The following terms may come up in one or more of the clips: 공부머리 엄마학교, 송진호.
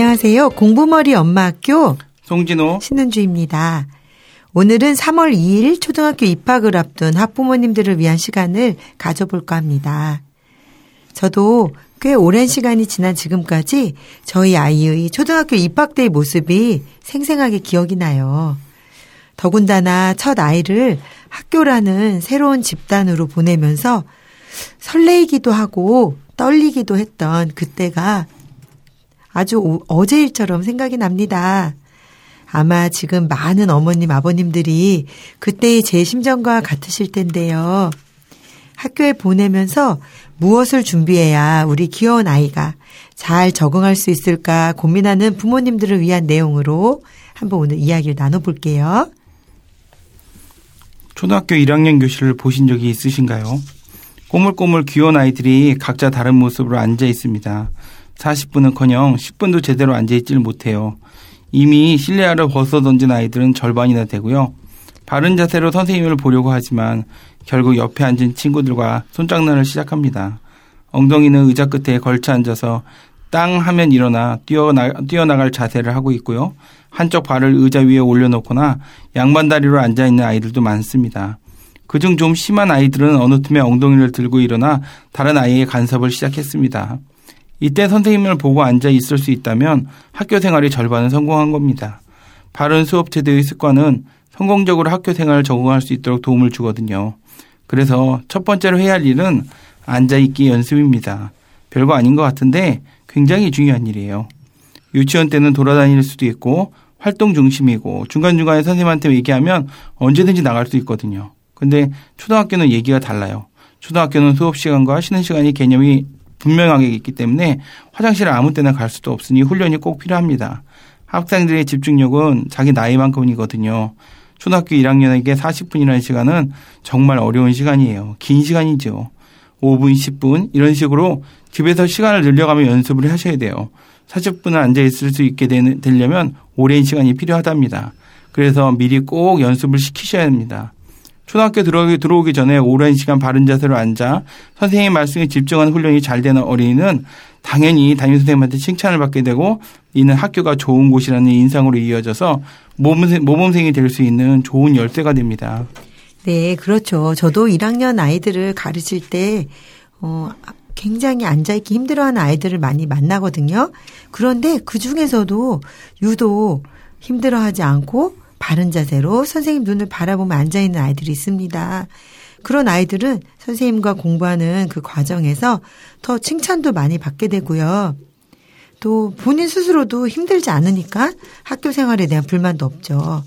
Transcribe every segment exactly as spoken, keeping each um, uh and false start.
안녕하세요. 공부머리 엄마학교 송진호 신은주입니다. 오늘은 삼월 이일 초등학교 입학을 앞둔 학부모님들을 위한 시간을 가져볼까 합니다. 저도 꽤 오랜 시간이 지난 지금까지 저희 아이의 초등학교 입학 때의 모습이 생생하게 기억이 나요. 더군다나 첫 아이를 학교라는 새로운 집단으로 보내면서 설레이기도 하고 떨리기도 했던 그때가 아주 어제일처럼 생각이 납니다. 아마 지금 많은 어머님, 아버님들이 그때의 제 심정과 같으실 텐데요. 학교에 보내면서 무엇을 준비해야 우리 귀여운 아이가 잘 적응할 수 있을까 고민하는 부모님들을 위한 내용으로 한번 오늘 이야기를 나눠볼게요. 초등학교 일 학년 교실을 보신 적이 있으신가요? 꼬물꼬물 귀여운 아이들이 각자 다른 모습으로 앉아 있습니다. 사십 분은커녕 십 분도 제대로 앉아있질 못해요. 이미 실내화를 벗어던진 아이들은 절반이나 되고요. 바른 자세로 선생님을 보려고 하지만 결국 옆에 앉은 친구들과 손장난을 시작합니다. 엉덩이는 의자 끝에 걸쳐 앉아서 땅 하면 일어나 뛰어나, 뛰어나갈 자세를 하고 있고요. 한쪽 발을 의자 위에 올려놓거나 양반다리로 앉아있는 아이들도 많습니다. 그중 좀 심한 아이들은 어느 틈에 엉덩이를 들고 일어나 다른 아이의 간섭을 시작했습니다. 이때 선생님을 보고 앉아 있을 수 있다면 학교 생활이 절반은 성공한 겁니다. 바른 수업 제도의 습관은 성공적으로 학교 생활을 적응할 수 있도록 도움을 주거든요. 그래서 첫 번째로 해야 할 일은 앉아있기 연습입니다. 별거 아닌 것 같은데 굉장히 중요한 일이에요. 유치원 때는 돌아다닐 수도 있고 활동 중심이고 중간중간에 선생님한테 얘기하면 언제든지 나갈 수 있거든요. 근데 초등학교는 얘기가 달라요. 초등학교는 수업 시간과 쉬는 시간이 개념이 분명하게 있기 때문에 화장실을 아무 때나 갈 수도 없으니 훈련이 꼭 필요합니다. 학생들의 집중력은 자기 나이만큼이거든요. 초등학교 일 학년에게 사십 분이라는 시간은 정말 어려운 시간이에요. 긴 시간이죠. 오 분, 십 분 이런 식으로 집에서 시간을 늘려가며 연습을 하셔야 돼요. 사십 분을 앉아있을 수 있게 되려면 오랜 시간이 필요하답니다. 그래서 미리 꼭 연습을 시키셔야 합니다. 초등학교 들어오기 전에 오랜 시간 바른 자세로 앉아 선생님 말씀에 집중하는 훈련이 잘 되는 어린이는 당연히 담임선생님한테 칭찬을 받게 되고 이는 학교가 좋은 곳이라는 인상으로 이어져서 모범생, 모범생이 될 수 있는 좋은 열쇠가 됩니다. 네, 그렇죠. 저도 일 학년 아이들을 가르칠 때 어, 굉장히 앉아있기 힘들어하는 아이들을 많이 만나거든요. 그런데 그중에서도 유독 힘들어하지 않고 바른 자세로 선생님 눈을 바라보며 앉아있는 아이들이 있습니다. 그런 아이들은 선생님과 공부하는 그 과정에서 더 칭찬도 많이 받게 되고요. 또 본인 스스로도 힘들지 않으니까 학교 생활에 대한 불만도 없죠.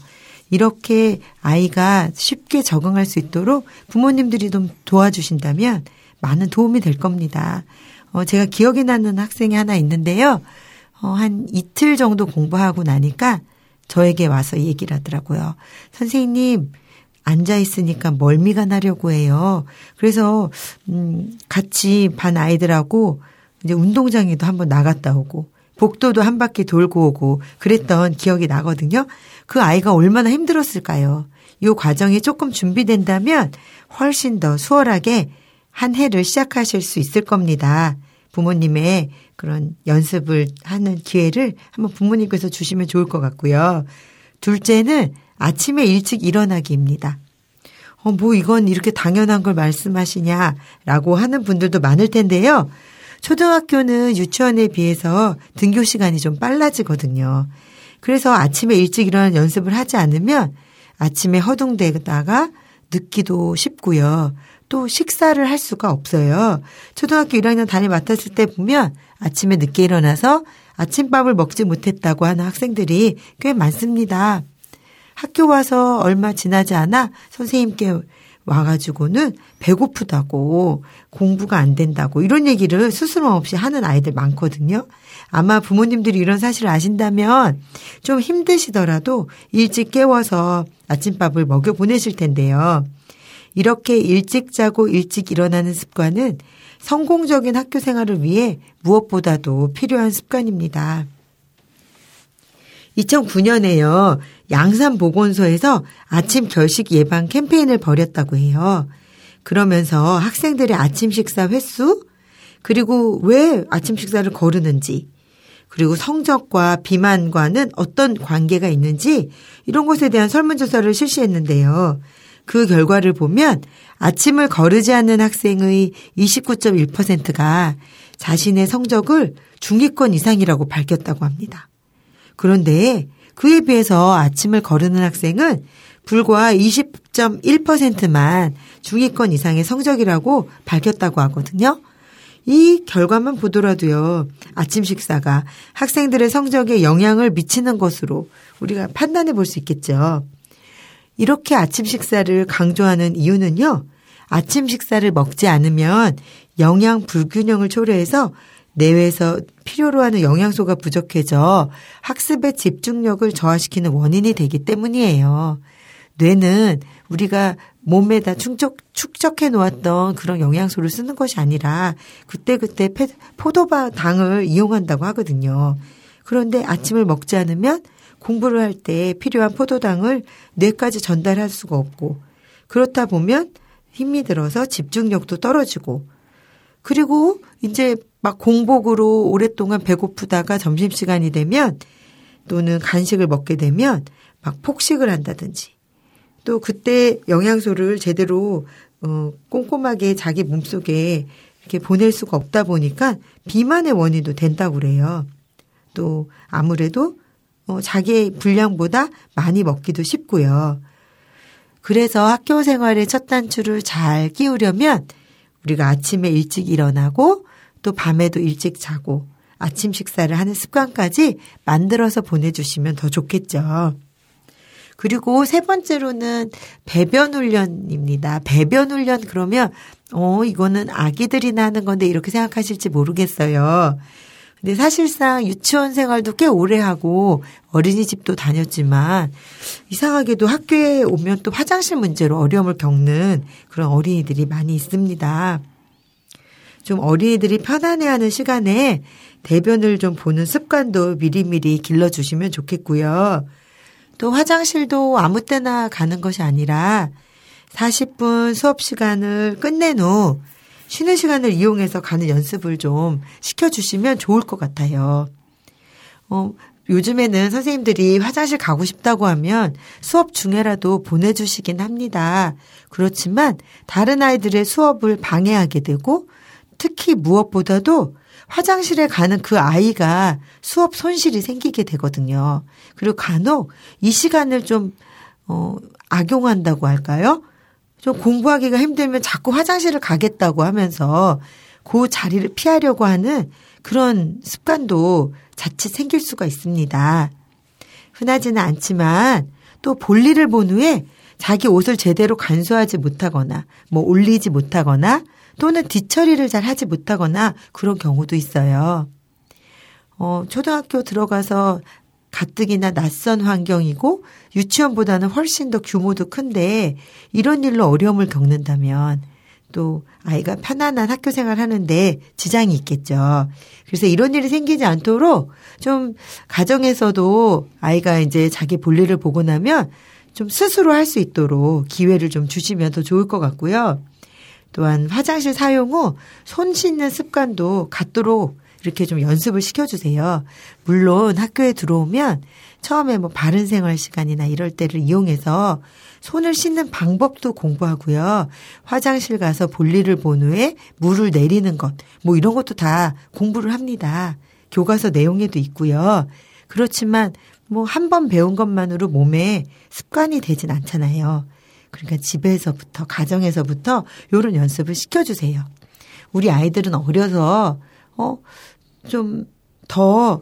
이렇게 아이가 쉽게 적응할 수 있도록 부모님들이 좀 도와주신다면 많은 도움이 될 겁니다. 어, 제가 기억에 남는 학생이 하나 있는데요. 어, 한 이틀 정도 공부하고 나니까 저에게 와서 얘기를 하더라고요. 선생님, 앉아있으니까 멀미가 나려고 해요. 그래서 음, 같이 반 아이들하고 이제 운동장에도 한번 나갔다 오고 복도도 한 바퀴 돌고 오고 그랬던 기억이 나거든요. 그 아이가 얼마나 힘들었을까요? 이 과정이 조금 준비된다면 훨씬 더 수월하게 한 해를 시작하실 수 있을 겁니다. 부모님의 그런 연습을 하는 기회를 한번 부모님께서 주시면 좋을 것 같고요. 둘째는 아침에 일찍 일어나기입니다. 어, 뭐 이건 이렇게 당연한 걸 말씀하시냐라고 하는 분들도 많을 텐데요. 초등학교는 유치원에 비해서 등교 시간이 좀 빨라지거든요. 그래서 아침에 일찍 일어나는 연습을 하지 않으면 아침에 허둥대다가 늦기도 쉽고요. 또 식사를 할 수가 없어요. 초등학교 일 학년 담임 맡았을 때 보면 아침에 늦게 일어나서 아침밥을 먹지 못했다고 하는 학생들이 꽤 많습니다. 학교 와서 얼마 지나지 않아 선생님께 와가지고는 배고프다고 공부가 안 된다고 이런 얘기를 스스럼없이 하는 아이들 많거든요. 아마 부모님들이 이런 사실을 아신다면 좀 힘드시더라도 일찍 깨워서 아침밥을 먹여 보내실 텐데요. 이렇게 일찍 자고 일찍 일어나는 습관은 성공적인 학교 생활을 위해 무엇보다도 필요한 습관입니다. 이천구 년에요. 양산보건소에서 아침 결식 예방 캠페인을 벌였다고 해요. 그러면서 학생들의 아침 식사 횟수, 그리고 왜 아침 식사를 거르는지, 그리고 성적과 비만과는 어떤 관계가 있는지 이런 것에 대한 설문조사를 실시했는데요. 그 결과를 보면 아침을 거르지 않는 학생의 이십구 점 일 퍼센트가 자신의 성적을 중위권 이상이라고 밝혔다고 합니다. 그런데 그에 비해서 아침을 거르는 학생은 불과 이십 점 일 퍼센트만 중위권 이상의 성적이라고 밝혔다고 하거든요. 이 결과만 보더라도요. 아침 식사가 학생들의 성적에 영향을 미치는 것으로 우리가 판단해 볼 수 있겠죠. 이렇게 아침 식사를 강조하는 이유는요. 아침 식사를 먹지 않으면 영양 불균형을 초래해서 뇌에서 필요로 하는 영양소가 부족해져 학습의 집중력을 저하시키는 원인이 되기 때문이에요. 뇌는 우리가 몸에다 충족, 축적해 놓았던 그런 영양소를 쓰는 것이 아니라 그때그때 포도당을 이용한다고 하거든요. 그런데 아침을 먹지 않으면 공부를 할 때 필요한 포도당을 뇌까지 전달할 수가 없고 그렇다 보면 힘이 들어서 집중력도 떨어지고 그리고 이제 막 공복으로 오랫동안 배고프다가 점심시간이 되면 또는 간식을 먹게 되면 막 폭식을 한다든지 또 그때 영양소를 제대로 어, 꼼꼼하게 자기 몸속에 이렇게 보낼 수가 없다 보니까 비만의 원인도 된다고 그래요. 또 아무래도 어, 자기의 분량보다 많이 먹기도 쉽고요. 그래서 학교 생활의 첫 단추를 잘 끼우려면 우리가 아침에 일찍 일어나고 또 밤에도 일찍 자고 아침 식사를 하는 습관까지 만들어서 보내주시면 더 좋겠죠. 그리고 세 번째로는 배변 훈련입니다. 배변 훈련 그러면 어 이거는 아기들이나 하는 건데 이렇게 생각하실지 모르겠어요. 근데 사실상 유치원 생활도 꽤 오래 하고 어린이집도 다녔지만 이상하게도 학교에 오면 또 화장실 문제로 어려움을 겪는 그런 어린이들이 많이 있습니다. 좀 어린이들이 편안해하는 시간에 대변을 좀 보는 습관도 미리미리 길러주시면 좋겠고요. 또 화장실도 아무 때나 가는 것이 아니라 사십 분 수업 시간을 끝낸 후 쉬는 시간을 이용해서 가는 연습을 좀 시켜주시면 좋을 것 같아요. 어, 요즘에는 선생님들이 화장실 가고 싶다고 하면 수업 중에라도 보내주시긴 합니다. 그렇지만 다른 아이들의 수업을 방해하게 되고 특히 무엇보다도 화장실에 가는 그 아이가 수업 손실이 생기게 되거든요. 그리고 간혹 이 시간을 좀 어, 악용한다고 할까요? 좀 공부하기가 힘들면 자꾸 화장실을 가겠다고 하면서 그 자리를 피하려고 하는 그런 습관도 자칫 생길 수가 있습니다. 흔하지는 않지만 또 볼일을 본 후에 자기 옷을 제대로 간수하지 못하거나 뭐 올리지 못하거나 또는 뒷처리를 잘 하지 못하거나 그런 경우도 있어요. 어, 초등학교 들어가서 가뜩이나 낯선 환경이고 유치원보다는 훨씬 더 규모도 큰데 이런 일로 어려움을 겪는다면 또 아이가 편안한 학교 생활하는데 지장이 있겠죠. 그래서 이런 일이 생기지 않도록 좀 가정에서도 아이가 이제 자기 볼일을 보고 나면 좀 스스로 할 수 있도록 기회를 좀 주시면 더 좋을 것 같고요. 또한 화장실 사용 후 손 씻는 습관도 갖도록 이렇게 좀 연습을 시켜주세요. 물론 학교에 들어오면 처음에 뭐 바른 생활 시간이나 이럴 때를 이용해서 손을 씻는 방법도 공부하고요. 화장실 가서 볼일을 본 후에 물을 내리는 것, 뭐 이런 것도 다 공부를 합니다. 교과서 내용에도 있고요. 그렇지만 뭐 한 번 배운 것만으로 몸에 습관이 되진 않잖아요. 그러니까 집에서부터 가정에서부터 이런 연습을 시켜주세요. 우리 아이들은 어려서 어, 좀 더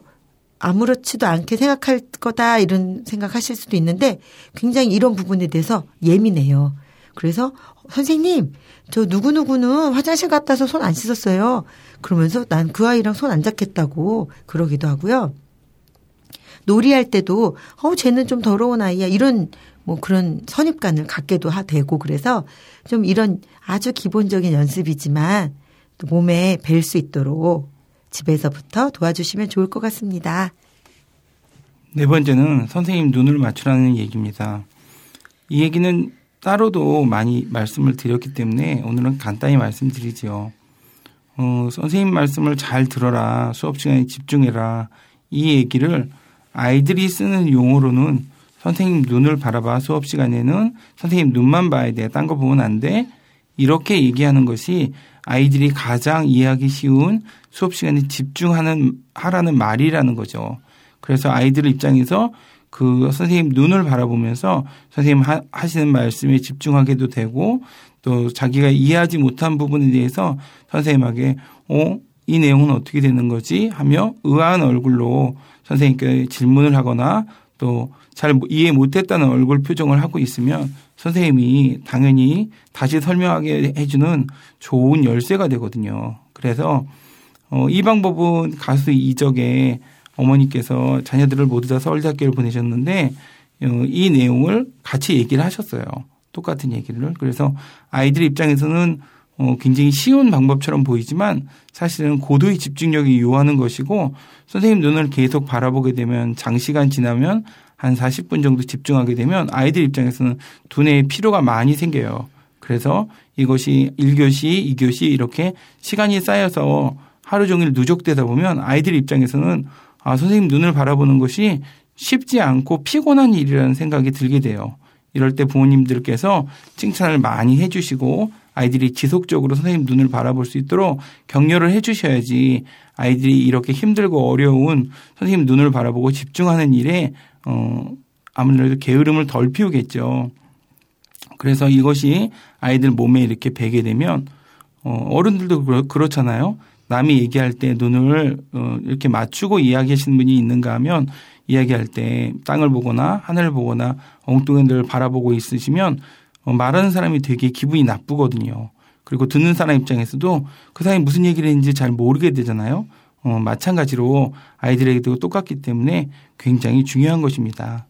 아무렇지도 않게 생각할 거다 이런 생각하실 수도 있는데 굉장히 이런 부분에 대해서 예민해요. 그래서 선생님 저 누구누구는 화장실 갔다 와서 손 안 씻었어요. 그러면서 난 그 아이랑 손 안 잡겠다고 그러기도 하고요. 놀이할 때도 어 쟤는 좀 더러운 아이야 이런 뭐 그런 선입관을 갖게도 되고 그래서 좀 이런 아주 기본적인 연습이지만 또 몸에 뵐 수 있도록 집에서부터 도와주시면 좋을 것 같습니다. 네 번째는 선생님 눈을 맞추라는 얘기입니다. 이 얘기는 따로도 많이 말씀을 드렸기 때문에 오늘은 간단히 말씀드리지요. 어, 선생님 말씀을 잘 들어라. 수업 시간에 집중해라. 이 얘기를 아이들이 쓰는 용어로는 선생님 눈을 바라봐, 수업 시간에는 선생님 눈만 봐야 돼, 딴 거 보면 안 돼, 이렇게 얘기하는 것이 아이들이 가장 이해하기 쉬운 수업 시간에 집중하는 하라는 말이라는 거죠. 그래서 아이들 입장에서 그 선생님 눈을 바라보면서 선생님 하, 하시는 말씀에 집중하게도 되고, 또 자기가 이해하지 못한 부분에 대해서 선생님에게 어? 이 내용은 어떻게 되는 거지? 하며 의아한 얼굴로 선생님께 질문을 하거나 또 잘 이해 못했다는 얼굴 표정을 하고 있으면 선생님이 당연히 다시 설명하게 해주는 좋은 열쇠가 되거든요. 그래서 이 방법은 가수 이적의 어머니께서 자녀들을 모두 다 서울대학교를 보내셨는데 이 내용을 같이 얘기를 하셨어요. 똑같은 얘기를. 그래서 아이들 입장에서는 굉장히 쉬운 방법처럼 보이지만 사실은 고도의 집중력이 요하는 것이고, 선생님 눈을 계속 바라보게 되면 장시간 지나면 한 사십 분 정도 집중하게 되면 아이들 입장에서는 두뇌에 피로가 많이 생겨요. 그래서 이것이 일 교시, 이 교시 이렇게 시간이 쌓여서 하루 종일 누적되다 보면 아이들 입장에서는 아, 선생님 눈을 바라보는 것이 쉽지 않고 피곤한 일이라는 생각이 들게 돼요. 이럴 때 부모님들께서 칭찬을 많이 해주시고 아이들이 지속적으로 선생님 눈을 바라볼 수 있도록 격려를 해주셔야지 아이들이 이렇게 힘들고 어려운 선생님 눈을 바라보고 집중하는 일에 어, 아무래도 게으름을 덜 피우겠죠. 그래서 이것이 아이들 몸에 이렇게 배게 되면 어, 어른들도 그렇, 그렇잖아요. 남이 얘기할 때 눈을 어, 이렇게 맞추고 이야기하시는 분이 있는가 하면, 이야기할 때 땅을 보거나 하늘을 보거나 엉뚱한 데를 바라보고 있으시면 어, 말하는 사람이 되게 기분이 나쁘거든요. 그리고 듣는 사람 입장에서도 그 사람이 무슨 얘기를 했는지 잘 모르게 되잖아요. 어, 마찬가지로 아이들에게도 똑같기 때문에 굉장히 중요한 것입니다.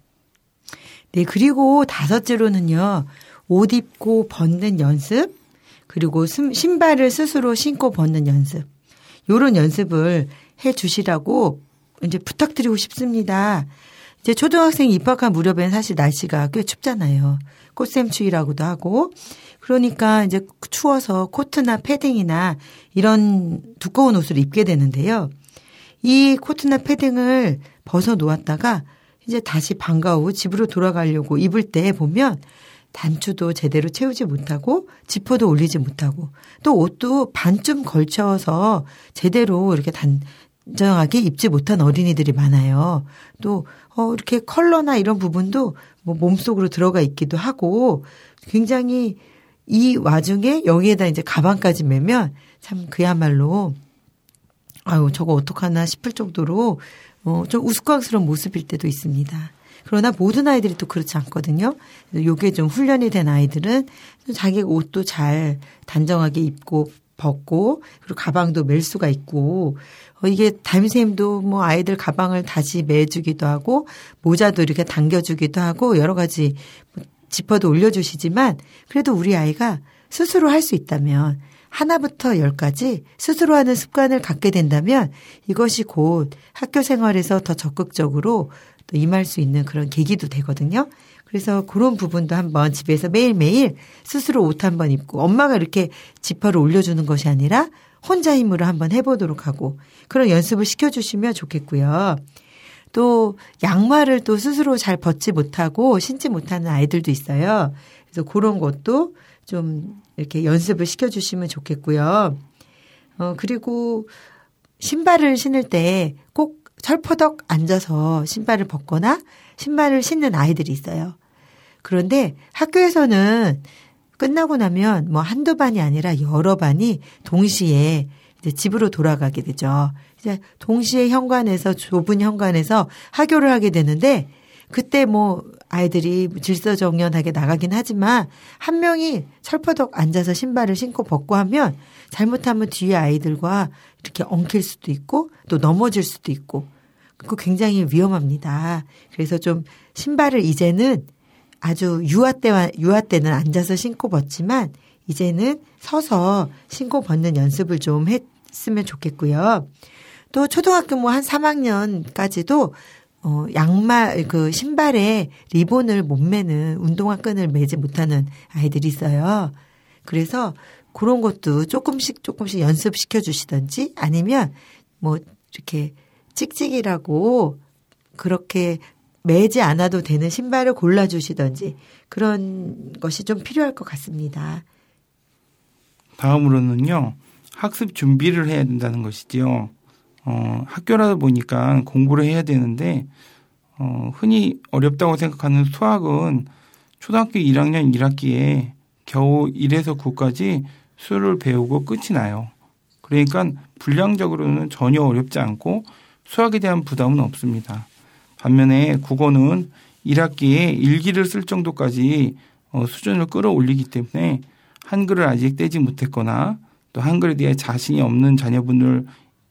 네, 그리고 다섯째로는요, 옷 입고 벗는 연습, 그리고 신발을 스스로 신고 벗는 연습, 요런 연습을 해 주시라고 이제 부탁드리고 싶습니다. 이제 초등학생 입학한 무렵엔 사실 날씨가 꽤 춥잖아요. 꽃샘추위라고도 하고. 그러니까 이제 추워서 코트나 패딩이나 이런 두꺼운 옷을 입게 되는데요. 이 코트나 패딩을 벗어 놓았다가 이제 다시 방과 후 집으로 돌아가려고 입을 때 보면 단추도 제대로 채우지 못하고 지퍼도 올리지 못하고 또 옷도 반쯤 걸쳐서 제대로 이렇게 단 정하게 입지 못한 어린이들이 많아요. 또 어, 이렇게 컬러나 이런 부분도 뭐 몸속으로 들어가 있기도 하고, 굉장히 이 와중에 여기에다 이제 가방까지 매면 참 그야말로 아유 저거 어떡하나 싶을 정도로 어, 좀 우스꽝스러운 모습일 때도 있습니다. 그러나 모든 아이들이 또 그렇지 않거든요. 요게 좀 훈련이 된 아이들은 자기 옷도 잘 단정하게 입고 벗고, 그리고 가방도 멜 수가 있고, 어, 이게 담임선생님도 뭐 아이들 가방을 다시 매주기도 하고, 모자도 이렇게 당겨주기도 하고, 여러 가지 지퍼도 올려주시지만, 그래도 우리 아이가 스스로 할 수 있다면, 하나부터 열까지 스스로 하는 습관을 갖게 된다면, 이것이 곧 학교 생활에서 더 적극적으로 또 임할 수 있는 그런 계기도 되거든요. 그래서 그런 부분도 한번 집에서 매일매일 스스로 옷 한번 입고, 엄마가 이렇게 지퍼를 올려주는 것이 아니라 혼자 힘으로 한번 해보도록 하고, 그런 연습을 시켜주시면 좋겠고요. 또 양말을 또 스스로 잘 벗지 못하고 신지 못하는 아이들도 있어요. 그래서 그런 것도 좀 이렇게 연습을 시켜주시면 좋겠고요. 어, 그리고 신발을 신을 때 꼭 철퍼덕 앉아서 신발을 벗거나 신발을 신는 아이들이 있어요. 그런데 학교에서는 끝나고 나면 뭐 한두 반이 아니라 여러 반이 동시에 이제 집으로 돌아가게 되죠. 이제 동시에 현관에서, 좁은 현관에서 하교를 하게 되는데, 그때 뭐 아이들이 질서정연하게 나가긴 하지만 한 명이 철퍼덕 앉아서 신발을 신고 벗고 하면 잘못하면 뒤에 아이들과 이렇게 엉킬 수도 있고 또 넘어질 수도 있고, 그거 굉장히 위험합니다. 그래서 좀 신발을 이제는 아주 유아 때와, 유아 때는 앉아서 신고 벗지만 이제는 서서 신고 벗는 연습을 좀 했으면 좋겠고요. 또 초등학교 뭐 한 삼 학년까지도 어, 양말, 그 신발에 리본을 못 매는, 운동화 끈을 매지 못하는 아이들이 있어요. 그래서 그런 것도 조금씩 조금씩 연습시켜 주시든지, 아니면 뭐 이렇게 찍찍이라고 그렇게 매지 않아도 되는 신발을 골라주시든지 그런 것이 좀 필요할 것 같습니다. 다음으로는요. 학습 준비를 해야 된다는 것이지요. 어, 학교라다 보니까 공부를 해야 되는데 어, 흔히 어렵다고 생각하는 수학은 초등학교 일 학년 일 학기에 겨우 일에서 구까지 수를 배우고 끝이 나요. 그러니까 분량적으로는 전혀 어렵지 않고 수학에 대한 부담은 없습니다. 반면에 국어는 일 학기에 일기를 쓸 정도까지 어, 수준을 끌어올리기 때문에 한글을 아직 떼지 못했거나 또 한글에 대해 자신이 없는 자녀분들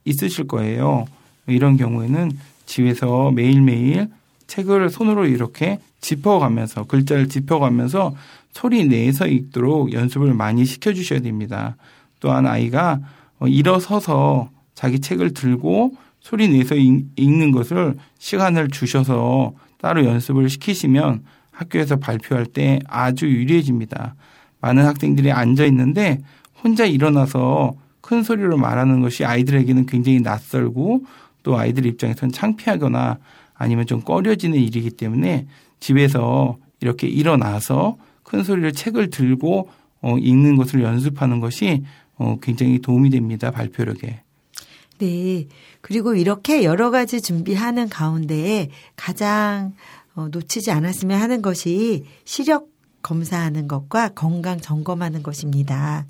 있으실 거예요. 이런 경우에는 집에서 매일매일 책을 손으로 이렇게 짚어가면서 글자를 짚어가면서 소리 내서 읽도록 연습을 많이 시켜주셔야 됩니다. 또한 아이가 일어서서 자기 책을 들고 소리 내서 읽는 것을 시간을 주셔서 따로 연습을 시키시면 학교에서 발표할 때 아주 유리해집니다. 많은 학생들이 앉아있는데 혼자 일어나서 큰 소리로 말하는 것이 아이들에게는 굉장히 낯설고 또 아이들 입장에서는 창피하거나 아니면 좀 꺼려지는 일이기 때문에 집에서 이렇게 일어나서 큰 소리로 책을 들고 어, 읽는 것을 연습하는 것이 어, 굉장히 도움이 됩니다. 발표력에. 네. 그리고 이렇게 여러 가지 준비하는 가운데 가장 어, 놓치지 않았으면 하는 것이 시력 검사하는 것과 건강 점검하는 것입니다.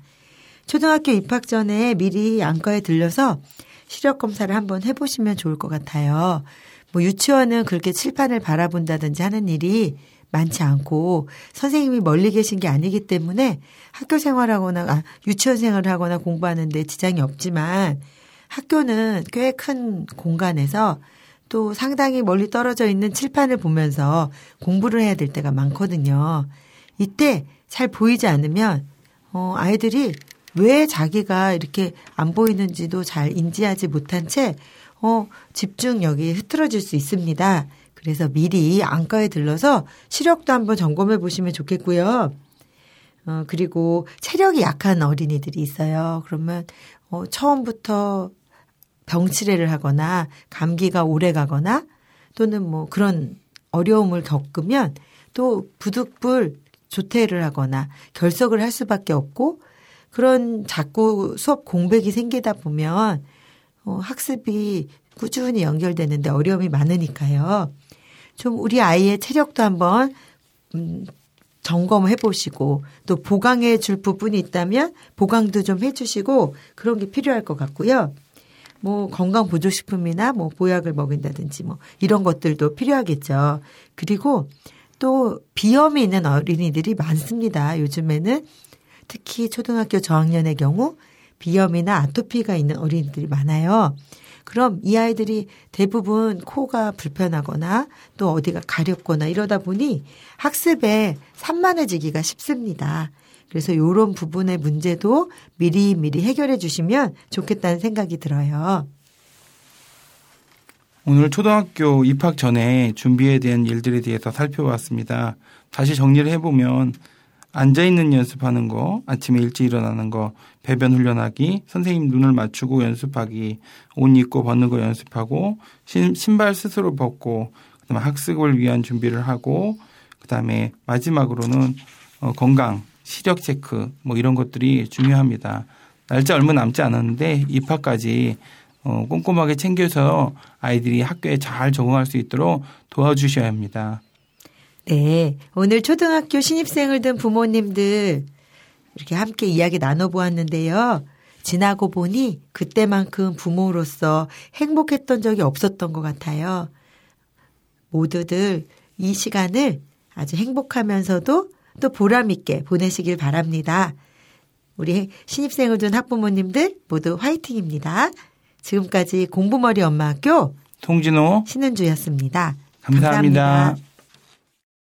초등학교 입학 전에 미리 안과에 들려서 시력 검사를 한번 해보시면 좋을 것 같아요. 뭐 유치원은 그렇게 칠판을 바라본다든지 하는 일이 많지 않고 선생님이 멀리 계신 게 아니기 때문에 학교 생활하거나 아, 유치원 생활을 하거나 공부하는데 지장이 없지만 학교는 꽤 큰 공간에서 또 상당히 멀리 떨어져 있는 칠판을 보면서 공부를 해야 될 때가 많거든요. 이때 잘 보이지 않으면 어, 아이들이 왜 자기가 이렇게 안 보이는지도 잘 인지하지 못한 채 어, 집중력이 흐트러질 수 있습니다. 그래서 미리 안과에 들러서 시력도 한번 점검해 보시면 좋겠고요. 어, 그리고 체력이 약한 어린이들이 있어요. 그러면 어, 처음부터 병치레를 하거나 감기가 오래 가거나 또는 뭐 그런 어려움을 겪으면 또 부득불 조퇴를 하거나 결석을 할 수밖에 없고 그런 자꾸 수업 공백이 생기다 보면 어, 학습이 꾸준히 연결되는데 어려움이 많으니까요. 좀 우리 아이의 체력도 한번 음, 점검해 보시고 또 보강해 줄 부분이 있다면 보강도 좀 해주시고 그런 게 필요할 것 같고요. 뭐 건강 보조식품이나 뭐 보약을 먹인다든지 뭐 이런 것들도 필요하겠죠. 그리고 또 비염이 있는 어린이들이 많습니다. 요즘에는 특히 초등학교 저학년의 경우 비염이나 아토피가 있는 어린이들이 많아요. 그럼 이 아이들이 대부분 코가 불편하거나 또 어디가 가렵거나 이러다 보니 학습에 산만해지기가 쉽습니다. 그래서 이런 부분의 문제도 미리 미리 해결해 주시면 좋겠다는 생각이 들어요. 오늘 초등학교 입학 전에 준비에 대한 일들에 대해서 살펴봤습니다. 다시 정리를 해보면 앉아있는 연습하는 거, 아침에 일찍 일어나는 거, 배변 훈련하기, 선생님 눈을 맞추고 연습하기, 옷 입고 벗는 거 연습하고, 신, 신발 스스로 벗고, 그다음에 학습을 위한 준비를 하고, 그다음에 마지막으로는 어, 건강, 시력 체크 뭐 이런 것들이 중요합니다. 날짜 얼마 남지 않았는데 입학까지 어, 꼼꼼하게 챙겨서 아이들이 학교에 잘 적응할 수 있도록 도와주셔야 합니다. 네, 오늘 초등학교 신입생을 둔 부모님들 이렇게 함께 이야기 나눠보았는데요. 지나고 보니 그때만큼 부모로서 행복했던 적이 없었던 것 같아요. 모두들 이 시간을 아주 행복하면서도 또 보람있게 보내시길 바랍니다. 우리 신입생을 둔 학부모님들 모두 화이팅입니다. 지금까지 공부머리 엄마학교 송진호 신은주였습니다. 감사합니다. 감사합니다.